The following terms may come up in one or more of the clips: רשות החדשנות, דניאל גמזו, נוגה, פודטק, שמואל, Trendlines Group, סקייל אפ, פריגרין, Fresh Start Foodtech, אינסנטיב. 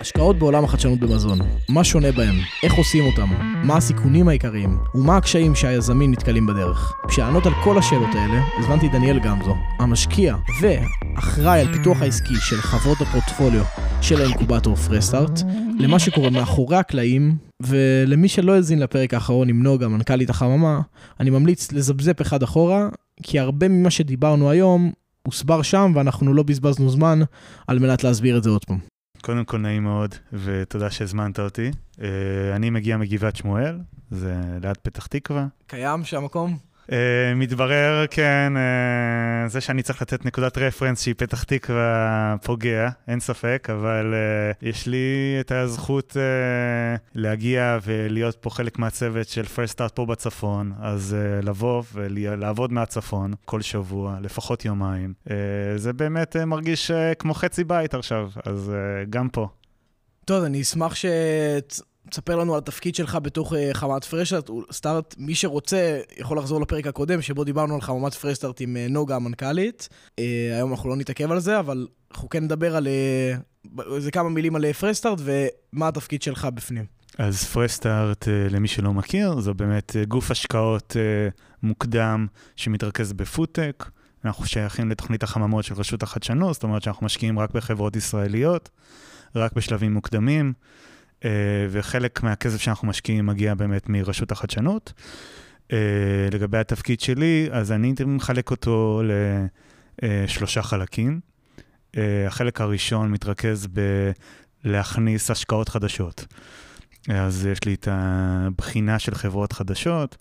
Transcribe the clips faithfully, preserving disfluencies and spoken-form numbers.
השקעות בעולם החדשנות במזון, מה שונה בהם, איך עושים אותם, מה הסיכונים העיקריים ומה הקשיים שהיזמים נתקלים בדרך. בשענות על כל השאלות האלה הזמנתי דניאל גמזו, המשקיע ואחראי על פיתוח העסקי של חברות הפורטפוליו של האינקובטור פרש סטארט, למה שקורה מאחורי הקלעים. ולמי שלא הזין לפרק האחרון עם נוגה, מנכ"לית החממה, אני ממליץ לזבזפ אחד אחורה, כי הרבה ממה שדיברנו היום הוסבר שם ואנחנו לא בזבזנו זמן על מנת להסביר את זה עוד פעם. קודם כל נעים מאוד, ותודה שהזמנת אותי. אני מגיע מגבעת שמואל, זה ליד פתח תקווה. קיים שהמקום? מתברר, כן, זה שאני צריך לתת נקודת רפרנס שהיא פתח תקווה פוגע, אין ספק, אבל יש לי את הזכות להגיע ולהיות פה חלק מהצוות של Fresh Start פה בצפון, אז לבוא ולעבוד מהצפון כל שבוע, לפחות יומיים, זה באמת מרגיש כמו חצי בית עכשיו, אז גם פה. טוב, אני אשמח ש... תספר לנו על התפקיד שלך בתוך חממת פרש סטארט. מי שרוצה יכול לחזור לפרק הקודם שבו דיברנו על חממת פרש סטארט עם נוגה המנכ"לית. היום אנחנו לא נתעכב על זה, אבל אנחנו כן נדבר על איזה כמה מילים על פרש סטארט ומה התפקיד שלך בפנים. אז פרש סטארט, למי שלא מכיר, זה באמת גוף השקעות מוקדם שמתרכז בפודטק. אנחנו שייכים לתוכנית החממות של רשות החדשנות, זאת אומרת שאנחנו משקיעים רק בחברות ישראליות, רק בשלבים מוקדמים. וחלק מהכסף שאנחנו משקיעים מגיע באמת מרשות החדשנות. לגבי התפקיד שלי, אז אני מחלק אותו לשלושה חלקים. החלק הראשון מתרכז בלהכניס השקעות חדשות. אז יש לי את הבחינה של חברות חדשות,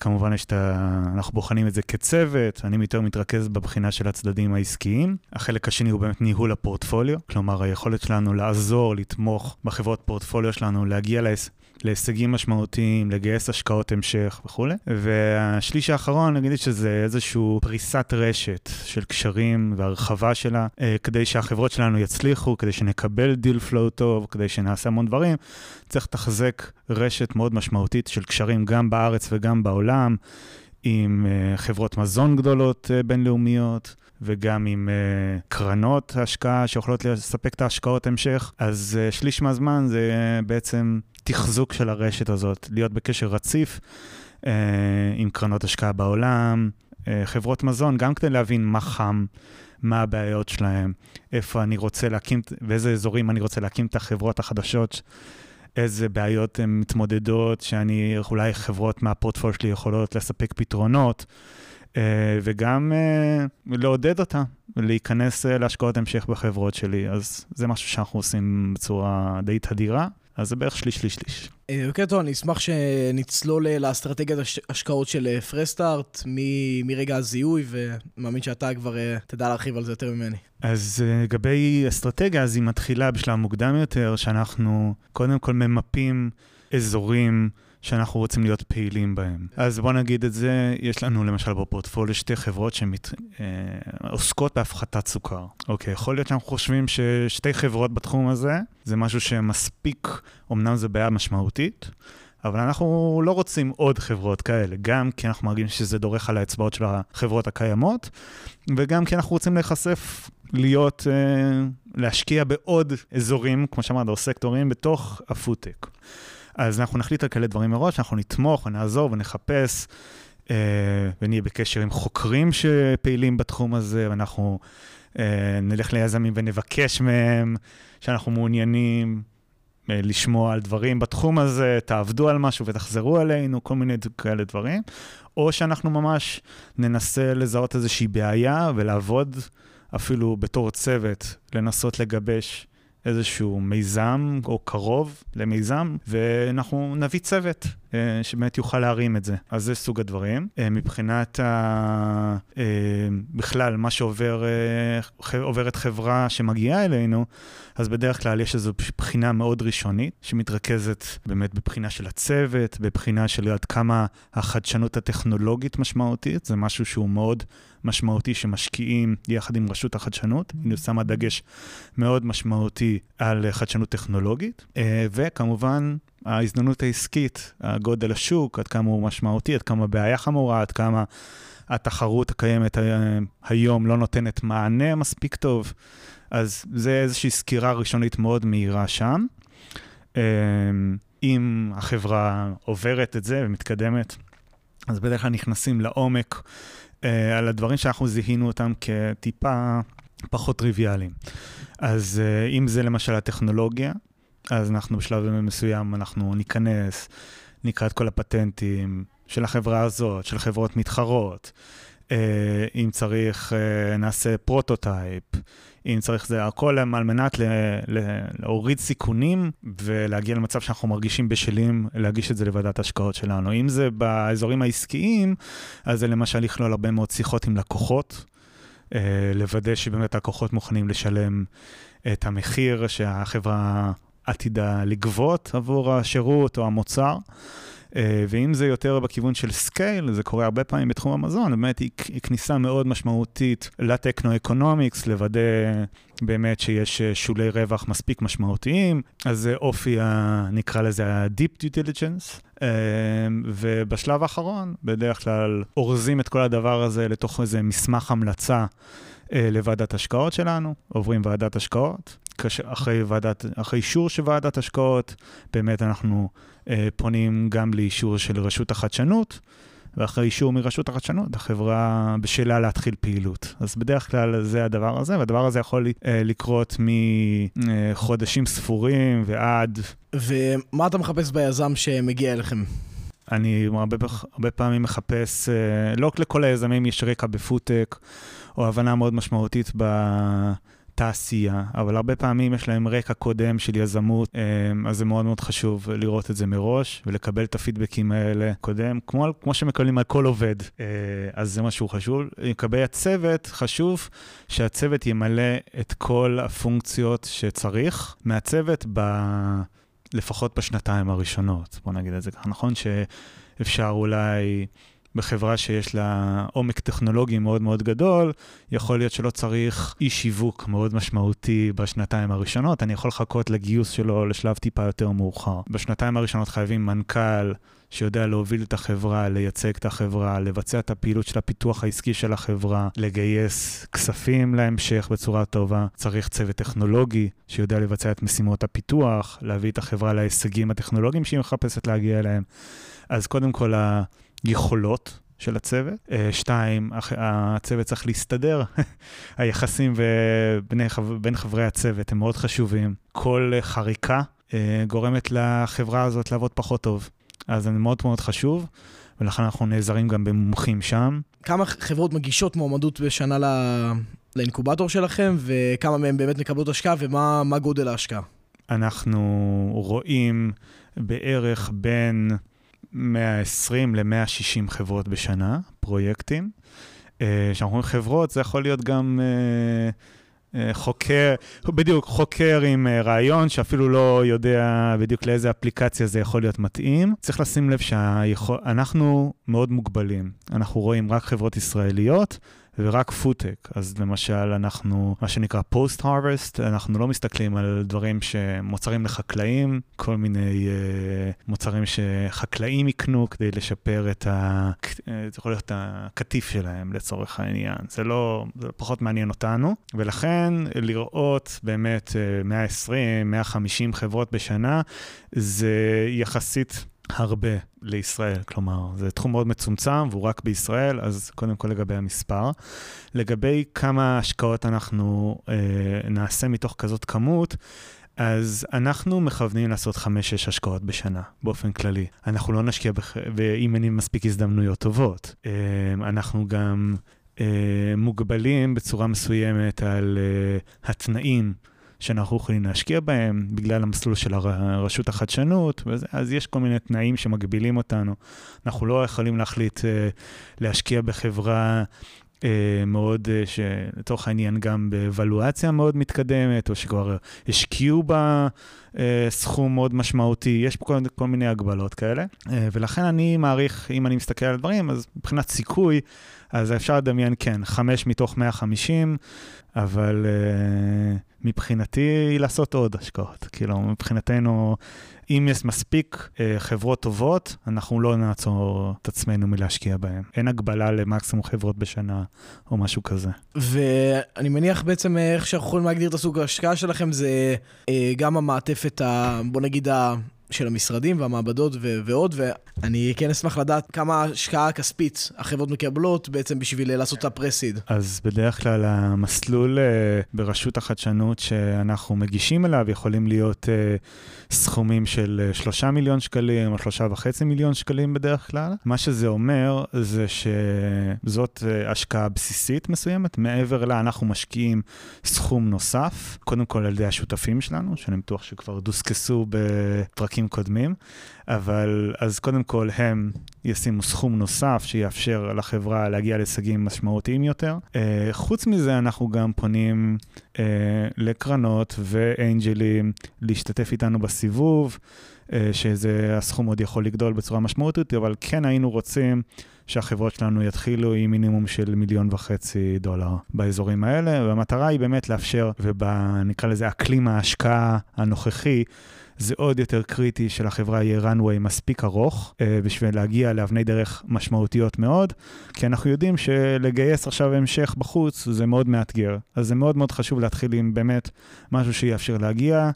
כמובן יש את ה... אנחנו בוחנים את זה כצוות, אני יותר מתרכז בבחינה של הצדדים העסקיים. החלק השני הוא באמת ניהול הפורטפוליו, כלומר היכולת שלנו לעזור, לתמוך בחברות פורטפוליו שלנו, להגיע להיס... להישגים משמעותיים, לגייס השקעות המשך וכו'. והשליש האחרון, נגיד שזה איזשהו פריסת רשת של קשרים והרחבה שלה, כדי שהחברות שלנו יצליחו, כדי שנקבל דיל פלואו טוב, כדי שנעשה המון דברים, צריך תחזק רשת מאוד משמעותית של קשרים גם בארץ וגם בעולם, עם חברות מזון גדולות בינלאומיות, וגם עם קרנות השקעה שיכולות לספק את ההשקעות המשך. אז שליש מהזמן זה בעצם תחזוק של הרשת הזאת, להיות בקשר רציף עם קרנות השקעה בעולם, חברות מזון, גם כדי להבין מה חם, מה הבעיות שלהם, איפה אני רוצה להקים, באיזה אזורים אני רוצה להקים את החברות החדשות, איזה בעיות הן מתמודדות, שאני, אולי חברות מהפורטפוליו שלי יכולות לספק פתרונות, וגם לעודד אותה, להיכנס להשקעות המשך בחברות שלי. אז זה משהו שאנחנו עושים בצורה די תדירה, אז זה בערך שליש, שליש, שליש. אוקיי, טוב, אני אשמח שנצלול לאסטרטגיית השקעות של פרש סטארט מרגע הזיהוי, ומאמין שאתה כבר תדע להרחיב על זה יותר ממני. אז לגבי אסטרטגיה, אז היא מתחילה בשלב מוקדם יותר, שאנחנו קודם כל ממפים אזורים שאנחנו רוצים להיות פעילים בהם. אז בוא נגיד את זה, יש לנו למשל בפורטפוליו שתי חברות שעוסקות בהפחתת סוכר. אוקיי, יכול להיות שאנחנו חושבים ששתי חברות בתחום הזה, זה משהו שמספיק, אמנם זו בעיה משמעותית, אבל אנחנו לא רוצים עוד חברות כאלה, גם כי אנחנו מרגישים שזה דורך על האצבעות של החברות הקיימות, וגם כי אנחנו רוצים להיחשף, להיות, להשקיע בעוד אזורים, כמו שאמרת, או סקטורים, בתוך הפודטק. אז אנחנו נחליט על כאלה דברים מראש, אנחנו נתמוך, נעזור ונחפש, אה, ונהיה בקשר עם חוקרים שפעילים בתחום הזה, ואנחנו אה, נלך ליזמים ונבקש מהם שאנחנו מעוניינים אה, לשמוע על דברים בתחום הזה, תעבדו על משהו ותחזרו עלינו, כל מיני כאלה דברים, או שאנחנו ממש ננסה לזהות איזושהי בעיה ולעבוד אפילו בתור צוות, לנסות לגבש איזשהו מיזם או קרוב למיזם, ואנחנו נביא צוות שבאמת יוכל להרים את זה. אז זה סוג הדברים. מבחינת ה... בכלל מה שעובר, עוברת חברה שמגיעה אלינו, אז בדרך כלל יש איזו בחינה מאוד ראשונית, שמתרכזת באמת בבחינה של הצוות, בבחינה של עד כמה החדשנות הטכנולוגית משמעותית, זה משהו שהוא מאוד משמעותי שמשקיעים יחד עם רשות החדשנות, היא שמה דגש מאוד משמעותי על חדשנות טכנולוגית, וכמובן ההזדמנות העסקית, הגודל השוק, עד כמה הוא משמעותי, עד כמה בעיה חמורה, עד כמה התחרות הקיימת היום לא נותנת מענה מספיק טוב, אז זה איזושהי סקירה ראשונית מאוד מהירה שם. אם החברה עוברת את זה ומתקדמת, אז בדרך כלל נכנסים לעומק על הדברים שאנחנו זיהינו אותם כטיפה פחות טריוויאליים. אז אם זה למשל הטכנולוגיה, אז אנחנו בשלב מסוים, אנחנו ניכנס, נקרא את כל הפטנטים של החברה הזאת, של חברות מתחרות, אם צריך נעשה פרוטוטייפ, אם צריך זה הכל על מנת להוריד סיכונים ולהגיע למצב שאנחנו מרגישים בשלים להגיש את זה לוועדת ההשקעות שלנו. אם זה באזורים העסקיים, אז זה למשל יכלול הרבה מאוד שיחות עם לקוחות, לוודא שבאמת לקוחות מוכנים לשלם את המחיר שהחברה עתידה לגבות עבור השירות או המוצר. ואם זה יותר בכיוון של סקייל, זה קורה הרבה פעמים בתחום המזון, באמת היא כניסה מאוד משמעותית לטכנו-אקונומיקס, לוודא באמת שיש שולי רווח מספיק משמעותיים, אז זה אופי, נקרא לזה ה-deep due diligence, ובשלב האחרון, בדרך כלל אורזים את כל הדבר הזה לתוך איזה מסמך המלצה לוועדת השקעות שלנו, עוברים ועדת השקעות, אחרי ועדת, אחרי אישור של ועדת השקעות, באמת אנחנו אה, פונים גם לאישור של רשות החדשנות, ואחרי אישור מרשות החדשנות, החברה בשלה להתחיל פעילות. אז בדרך כלל זה הדבר הזה, והדבר הזה יכול אה, לקרות מחודשים ספורים ועד... ומה אתה מחפש ביזם שמגיע אליכם? אני הרבה, הרבה פעמים מחפש, אה, לא לכל היזמים יש רקע בפודטק, או הבנה מאוד משמעותית ב... תעשייה, אבל הרבה פעמים יש להם רקע קודם של יזמות, אז זה מאוד מאוד חשוב לראות את זה מראש, ולקבל את הפידבקים האלה קודם, כמו, כמו שמקבלים על כל עובד, אז זה משהו חשוב. לקבל הצוות, חשוב שהצוות ימלא את כל הפונקציות שצריך, מהצוות ב... לפחות בשנתיים הראשונות, בוא נגיד את זה ככה, נכון שאפשר אולי... בחברה שיש לה עומק טכנולוגי מאוד מאוד גדול, יכול להיות שלא צריך אי שיווק מאוד משמעותי בשנתיים הראשונות, אני יכול לחכות לגיוס שלו לשלב טיפה יותר מאוחר. בשנתיים הראשונות חייבים מנכ"ל שיודע להוביל את החברה, לייצג את החברה, לבצע את הפעילות של הפיתוח העסקי של החברה, לגייס כספים להמשך בצורה טובה. צריך צוות טכנולוגי שיודע לבצע את משימות הפיתוח, להביא את החברה להישגים הטכנולוגיים שהיא מחפשת להגיע אליהם. אז קודם כל ה... יכולות של הצוות. שתיים, הצוות צריך להסתדר. היחסים בין חברי הצוות הם מאוד חשובים. כל חריקה גורמת לחברה הזאת לעבוד פחות טוב. אז זה מאוד מאוד חשוב, ולכן אנחנו נעזרים גם במומחים שם. כמה חברות מגישות מועמדות בשנה לאינקובטור שלכם, וכמה מהם באמת מקבלות השקעה, ומה מה גודל ההשקעה? אנחנו רואים בערך בין... מאה ועשרים ל-מאה ושישים חברות בשנה, פרויקטים. כשאנחנו אומרים חברות, זה יכול להיות גם חוקר, בדיוק חוקר עם רעיון, שאפילו לא יודע בדיוק לאיזה אפליקציה זה יכול להיות מתאים. צריך לשים לב שאנחנו מאוד מוגבלים. אנחנו רואים רק חברות ישראליות, ורק פודטק. אז למשל אנחנו, מה שנקרא פוסט הרווסט, אנחנו לא מסתכלים על דברים שמוצרים לחקלאים, כל מיני uh, מוצרים שחקלאים יקנו כדי לשפר את ה... זה יכול להיות הקטיף שלהם לצורך העניין. זה לא, זה פחות מעניין אותנו, ולכן לראות באמת מאה ועשרים, מאה וחמישים חברות בשנה, זה יחסית... הרבה לישראל, כלומר, זה תחום מאוד מצומצם, והוא רק בישראל, אז קודם כל לגבי המספר. לגבי כמה השקעות אנחנו אה, נעשה מתוך כזאת כמות, אז אנחנו מכוונים לעשות חמש שש השקעות בשנה, באופן כללי. אנחנו לא נשקיע, בח... ואם אין מספיק הזדמנויות טובות, אה, אנחנו גם אה, מוגבלים בצורה מסוימת על אה, התנאים, שאנחנו יכולים להשקיע בהם, בגלל המסלול של הרשות החדשנות, אז יש כל מיני תנאים שמגבילים אותנו. אנחנו לא יכולים להחליט להשקיע בחברה מאוד, שלתוך העניין גם בוולואציה מאוד מתקדמת, או שכבר השקיעו בה סכום מאוד משמעותי, יש פה כל, כל מיני הגבלות כאלה, ולכן אני מעריך, אם אני מסתכל על דברים, אז מבחינת סיכוי, אז אפשר לדמיין, כן, חמש מתוך מאה וחמישים, אבל מבחינתי לעשות עוד השקעות, כאילו מבחינתנו, אם יש מספיק חברות טובות, אנחנו לא נעצור את עצמנו מלהשקיע בהן. אין הגבלה למקסימום חברות בשנה, או משהו כזה. ואני מניח בעצם איך שאנחנו יכולים להגדיר את הסוג ההשקעה שלכם, זה גם המעטפת, בוא נגיד, של המשרדים והמעבדות ועוד, ואני כן אשמח לדעת כמה השקעה כספית החברות מקבלות בעצם בשביל לעשות את הפרסיד. אז בדרך כלל המסלול ברשות החדשנות שאנחנו מגישים אליו יכולים להיות סכומים של שלושה מיליון שקלים או שלושה וחצי מיליון שקלים בדרך כלל. מה שזה אומר זה שזאת השקעה בסיסית מסוימת, מעבר לה אנחנו משקיעים סכום נוסף, קודם כל על ידי השותפים שלנו, שאני בטוח שכבר דוסקסו בפרקים קודמים, אבל אז קודם כל הם ישימו סכום נוסף שיאפשר לחברה להגיע להישגים משמעותיים יותר. חוץ מזה אנחנו גם פונים לקרנות ואנג'לים להשתתף איתנו בסיבוב, שזה הסכום עוד יכול לגדול בצורה משמעותית, אבל כן היינו רוצים שהחברות שלנו יתחילו עם מינימום של מיליון וחצי דולר באזורים האלה, והמטרה היא באמת לאפשר, ובנקרא לזה אקלים ההשקעה הנוכחי, זה עוד יותר קריטי שלחברה יהיה runway מספיק ארוך, בשביל להגיע לאבני דרך משמעותיות מאוד, כי אנחנו יודעים שלגייס עכשיו המשך בחוץ זה מאוד מאתגר. אז זה מאוד מאוד חשוב להתחיל עם באמת משהו שיאפשר להגיע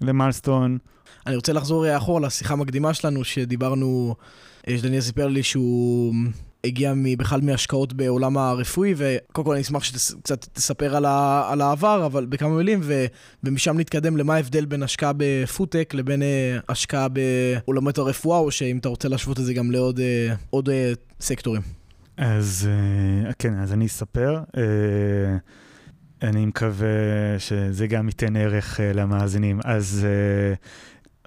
למיילסטון. אני רוצה לחזור אחורה לשיחה המקדימה שלנו, שדיברנו, שדניאל סיפר לי שהוא הגיע בכלל מהשקעות בעולם הרפואי, וקודם כל אני אשמח שקצת תספר על העבר, אבל בכמה מילים, ומשם נתקדם למה ההבדל בין השקעה בפודטק לבין השקעה בעולמות הרפואה, או שאם אתה רוצה להשוות את זה גם לעוד סקטורים. אז כן, אז אני אספר. אני מקווה שזה גם ייתן ערך למאזינים. אז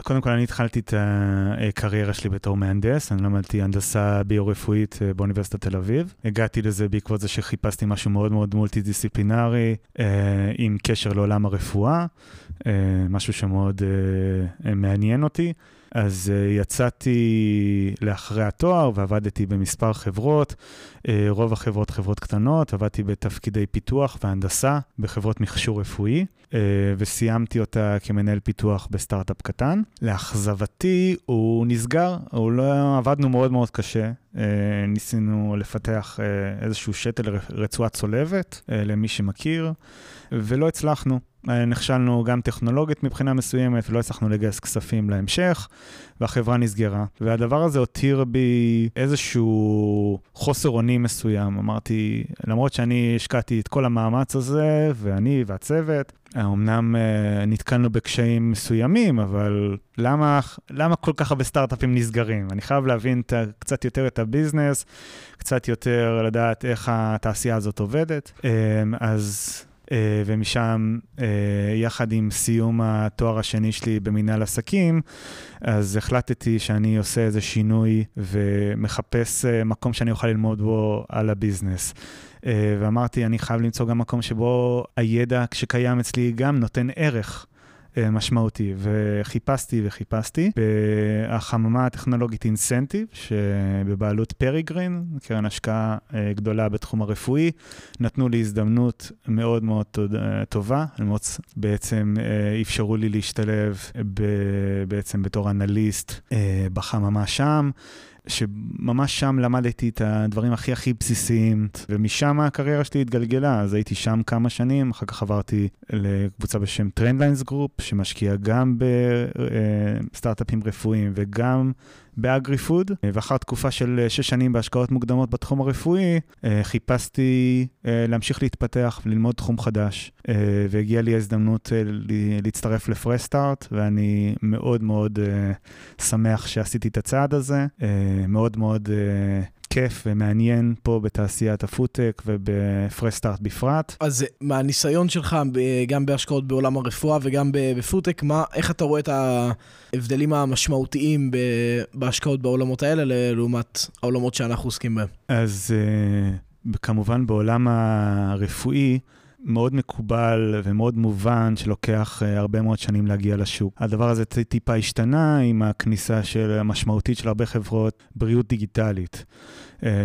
קודם כל, אני התחלתי את הקריירה שלי בתור מהנדס, אני למדתי הנדסה ביו-רפואית באוניברסיטת תל אביב. הגעתי לזה בעקבות זה שחיפשתי משהו מאוד מאוד מולטי-דיסציפלינרי, עם קשר לעולם הרפואה, משהו שמאוד מעניין אותי. אז יצאתי לאחרי התואר ועבדתי במספר חברות, רוב החברות חברות קטנות, עבדתי בתפקידי פיתוח והנדסה בחברות מכשור רפואי, וסיימתי אותה כמנהל פיתוח בסטארט-אפ קטן. לאכזבתי הוא נסגר, הוא לא, עבדנו מאוד מאוד קשה, ניסינו לפתח איזשהו שתל רצועה צולבת למי שמכיר, ולא הצלחנו. נכשלנו גם טכנולוגית מבחינה מסוימת, ולא הצלחנו לגייס כספים להמשך, והחברה נסגרה. והדבר הזה הותיר בי איזשהו חוסר אונים מסוים. אמרתי, למרות שאני השקעתי את כל המאמץ הזה, ואני והצוות, אמנם נתקלנו בקשיים מסוימים, אבל למה, למה כל כך בסטארט-אפים נסגרים? אני חייב להבין קצת יותר את הביזנס, קצת יותר לדעת איך התעשייה הזאת עובדת. אז ומשם, יחד עם סיום התואר השני שלי במנהל עסקים, אז החלטתי שאני עושה איזה שינוי ומחפש מקום שאני אוכל ללמוד בו על הביזנס. ואמרתי, אני חייב למצוא גם מקום שבו הידע שקיים אצלי גם נותן ערך משמעותי, וחיפשתי וחיפשתי בחממה הטכנולוגית אינסנטיב, שבבעלות פריגרין, קרן השקעה גדולה בתחום הרפואי, נתנו לי הזדמנות מאוד מאוד טובה, בעצם אפשרו לי להשתלב בעצם בתור אנליסט בחממה שם, שממש שם למדתי את הדברים הכי הכי בסיסיים, ומשם הקריירה שלי התגלגלה, אז הייתי שם כמה שנים, אחר כך עברתי לקבוצה בשם Trendlines Group, שמשקיעה גם בסטארט-אפים רפואיים וגם באגריפוד, ואחר תקופה של שש שנים בהשקעות מוקדמות בתחום הרפואי, חיפשתי להמשיך להתפתח וללמוד תחום חדש, והגיעה לי ההזדמנות להצטרף לפרש סטארט, ואני מאוד מאוד שמח שעשיתי את הצעד הזה, מאוד מאוד כיף ומעניין פה בתעשיית הפודטק ובפרש סטארט בפרט. אז מהניסיון שלך, גם בהשקעות בעולם הרפואה וגם בפודטק, איך אתה רואה את ההבדלים המשמעותיים בהשקעות בעולמות האלה לעומת העולמות שאנחנו עוסקים בהם? אז כמובן בעולם הרפואי, מאוד מקובל ומאוד מובן שלוקח הרבה מאוד שנים להגיע לשוק. הדבר הזה טיפה השתנה עם הכניסה של המשמעותית של הרבה חברות בריאות דיגיטלית,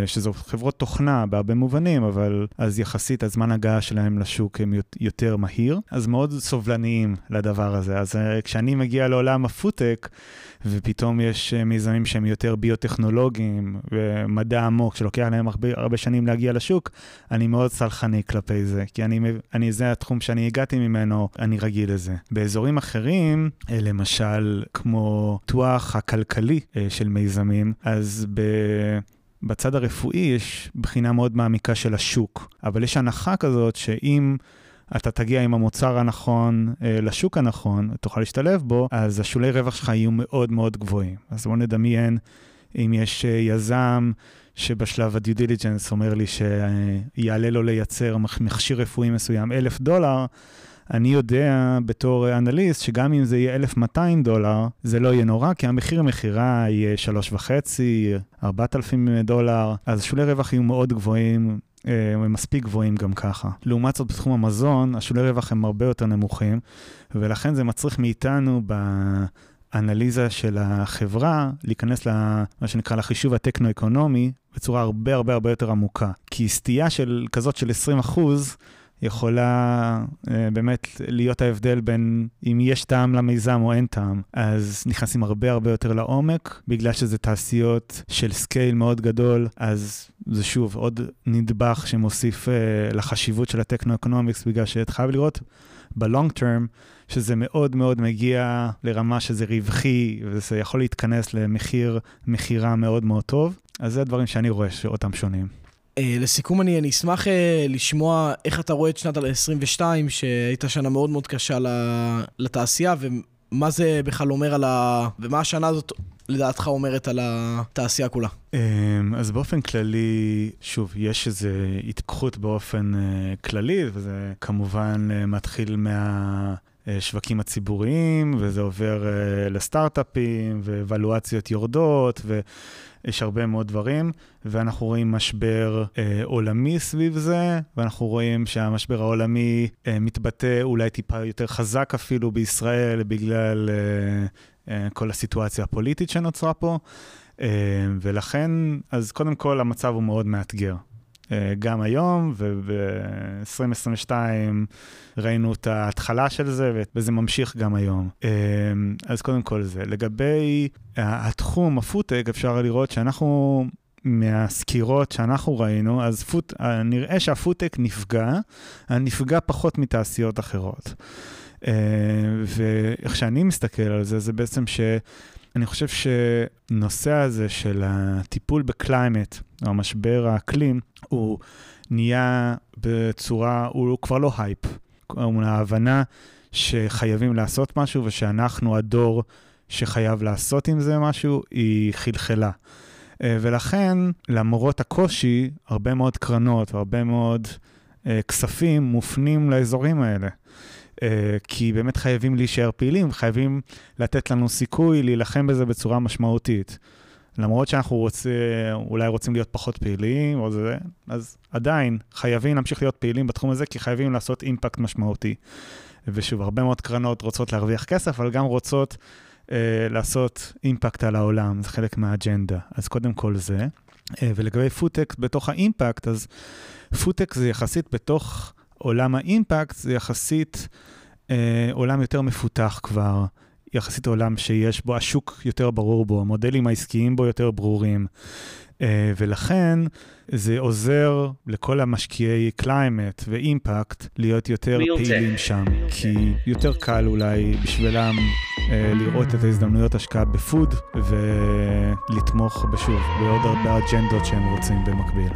שזו חברות תוכנה בהרבה מובנים, אבל אז יחסית הזמן הגעה שלהם לשוק הם יותר מהיר, אז מאוד סובלניים לדבר הזה. אז כשאני מגיע לעולם הפודטק, ופתאום יש מיזמים שהם יותר ביוטכנולוגיים ומדע עמוק, שלוקח להם הרבה, הרבה שנים להגיע לשוק, אני מאוד סלחני כלפי זה, כי אני, אני, זה התחום שאני הגעתי ממנו, אני רגיל לזה. באזורים אחרים, למשל כמו תואך הכלכלי של מיזמים, אז ב... בצד הרפואי יש בחינה מאוד מעמיקה של השוק, אבל יש הנחה כזאת שאם אתה תגיע עם המוצר הנכון לשוק הנכון, תוכל להשתלב בו, אז השולי רווח שלך יהיו מאוד מאוד גבוהים. אז בוא נדמיין אם יש יזם שבשלב הדיו דיליג'נס אומר לי שיעלה לו לייצר מכשיר רפואי מסוים אלף דולר, אני יודע בתור אנליסט שגם אם זה יהיה אלף מאתיים דולר, זה לא יהיה נורא, כי המחיר המחירה יהיה שלוש וחצי, ארבעת אלפים דולר, אז שולי רווח יהיו מאוד גבוהים, הם מספיק גבוהים גם ככה. לעומת זאת בתחום המזון, השולי רווח הם הרבה יותר נמוכים, ולכן זה מצריך מאיתנו ב... אנליזה של החברה, להיכנס למה שנקרא לחישוב הטכנו-אקונומי, בצורה הרבה הרבה הרבה יותר עמוקה. כי סטייה של, כזאת של עשרים אחוז, יכולה אה, באמת להיות ההבדל בין אם יש טעם למיזם או אין טעם. אז נכנסים הרבה הרבה יותר לעומק, בגלל שזה תעשיות של סקייל מאוד גדול, אז זה שוב עוד נדבך שמוסיף אה, לחשיבות של הטכנו-אקונומיקס, בגלל שאת חייב לראות בלונג טרם, שזה מאוד מאוד מגיע לרמה שזה רווחי, וזה יכול להתכנס למחיר, מחירה מאוד מאוד טוב. אז זה הדברים שאני רואה שאותם שונים. לסיכום, אני, אני אשמח לשמוע איך אתה רואה את שנת עשרים ושתיים, שהייתה שנה מאוד מאוד קשה לתעשייה, ומה זה בכלל אומר על ה... ומה השנה הזאת לדעתך אומרת על התעשייה כולה? אז באופן כללי, שוב, יש איזו התפכחות באופן כללי, וזה כמובן מתחיל מה... שווקים הציבוריים, וזה עובר uh, לסטארט-אפים, ואבלואציות יורדות, ויש הרבה מאוד דברים, ואנחנו רואים משבר uh, עולמי סביב זה, ואנחנו רואים שהמשבר העולמי uh, מתבטא אולי טיפה יותר חזק אפילו בישראל, בגלל uh, uh, כל הסיטואציה הפוליטית שנוצרה פה, uh, ולכן, אז קודם כל המצב הוא מאוד מאתגר. גם היום, וב-עשרים עשרים ושתיים ראינו את ההתחלה של זה, וזה ממשיך גם היום. אז קודם כל זה. לגבי התחום, הפודטק, אפשר לראות שאנחנו, מהסקירות שאנחנו ראינו, אז פוד, נראה שהפודטק נפגע, נפגע פחות מתעשיות אחרות. ואיך שאני מסתכל על זה, זה בעצם ש... אני חושב שנושא הזה של הטיפול בקליימט, או משבר האקלים, הוא נהיה בצורה, הוא כבר לא הייפ. ההבנה שחייבים לעשות משהו, ושאנחנו הדור שחייב לעשות עם זה משהו, היא חלחלה. ולכן, למרות הקושי, הרבה מאוד קרנות, הרבה מאוד כספים מופנים לאזורים האלה. כי באמת חייבים להישאר פעילים, חייבים לתת לנו סיכוי להילחם בזה בצורה משמעותית. למרות שאנחנו רוצה, אולי רוצים להיות פחות פעילים, או זה, אז עדיין חייבים להמשיך להיות פעילים בתחום הזה, כי חייבים לעשות אימפקט משמעותי. ושוב, הרבה מאוד קרנות רוצות להרוויח כסף, אבל גם רוצות אה, לעשות אימפקט על העולם, זה חלק מהאג'נדה. אז קודם כל זה. אה, ולגבי פודטק בתוך האימפקט, אז פודטק זה יחסית בתוך... עולם האימפקט זה יחסית אה, עולם יותר מפותח כבר, יחסית עולם שיש בו, השוק יותר ברור בו, המודלים העסקיים בו יותר ברורים, אה, ולכן זה עוזר לכל המשקיעי קליימט ואימפקט להיות יותר פעילים שם, כי יותר קל אולי בשבילם אה, לראות את ההזדמנויות השקעה בפוד, ולתמוך בשוב בעוד הרבה אג'נדות שהם רוצים במקביל.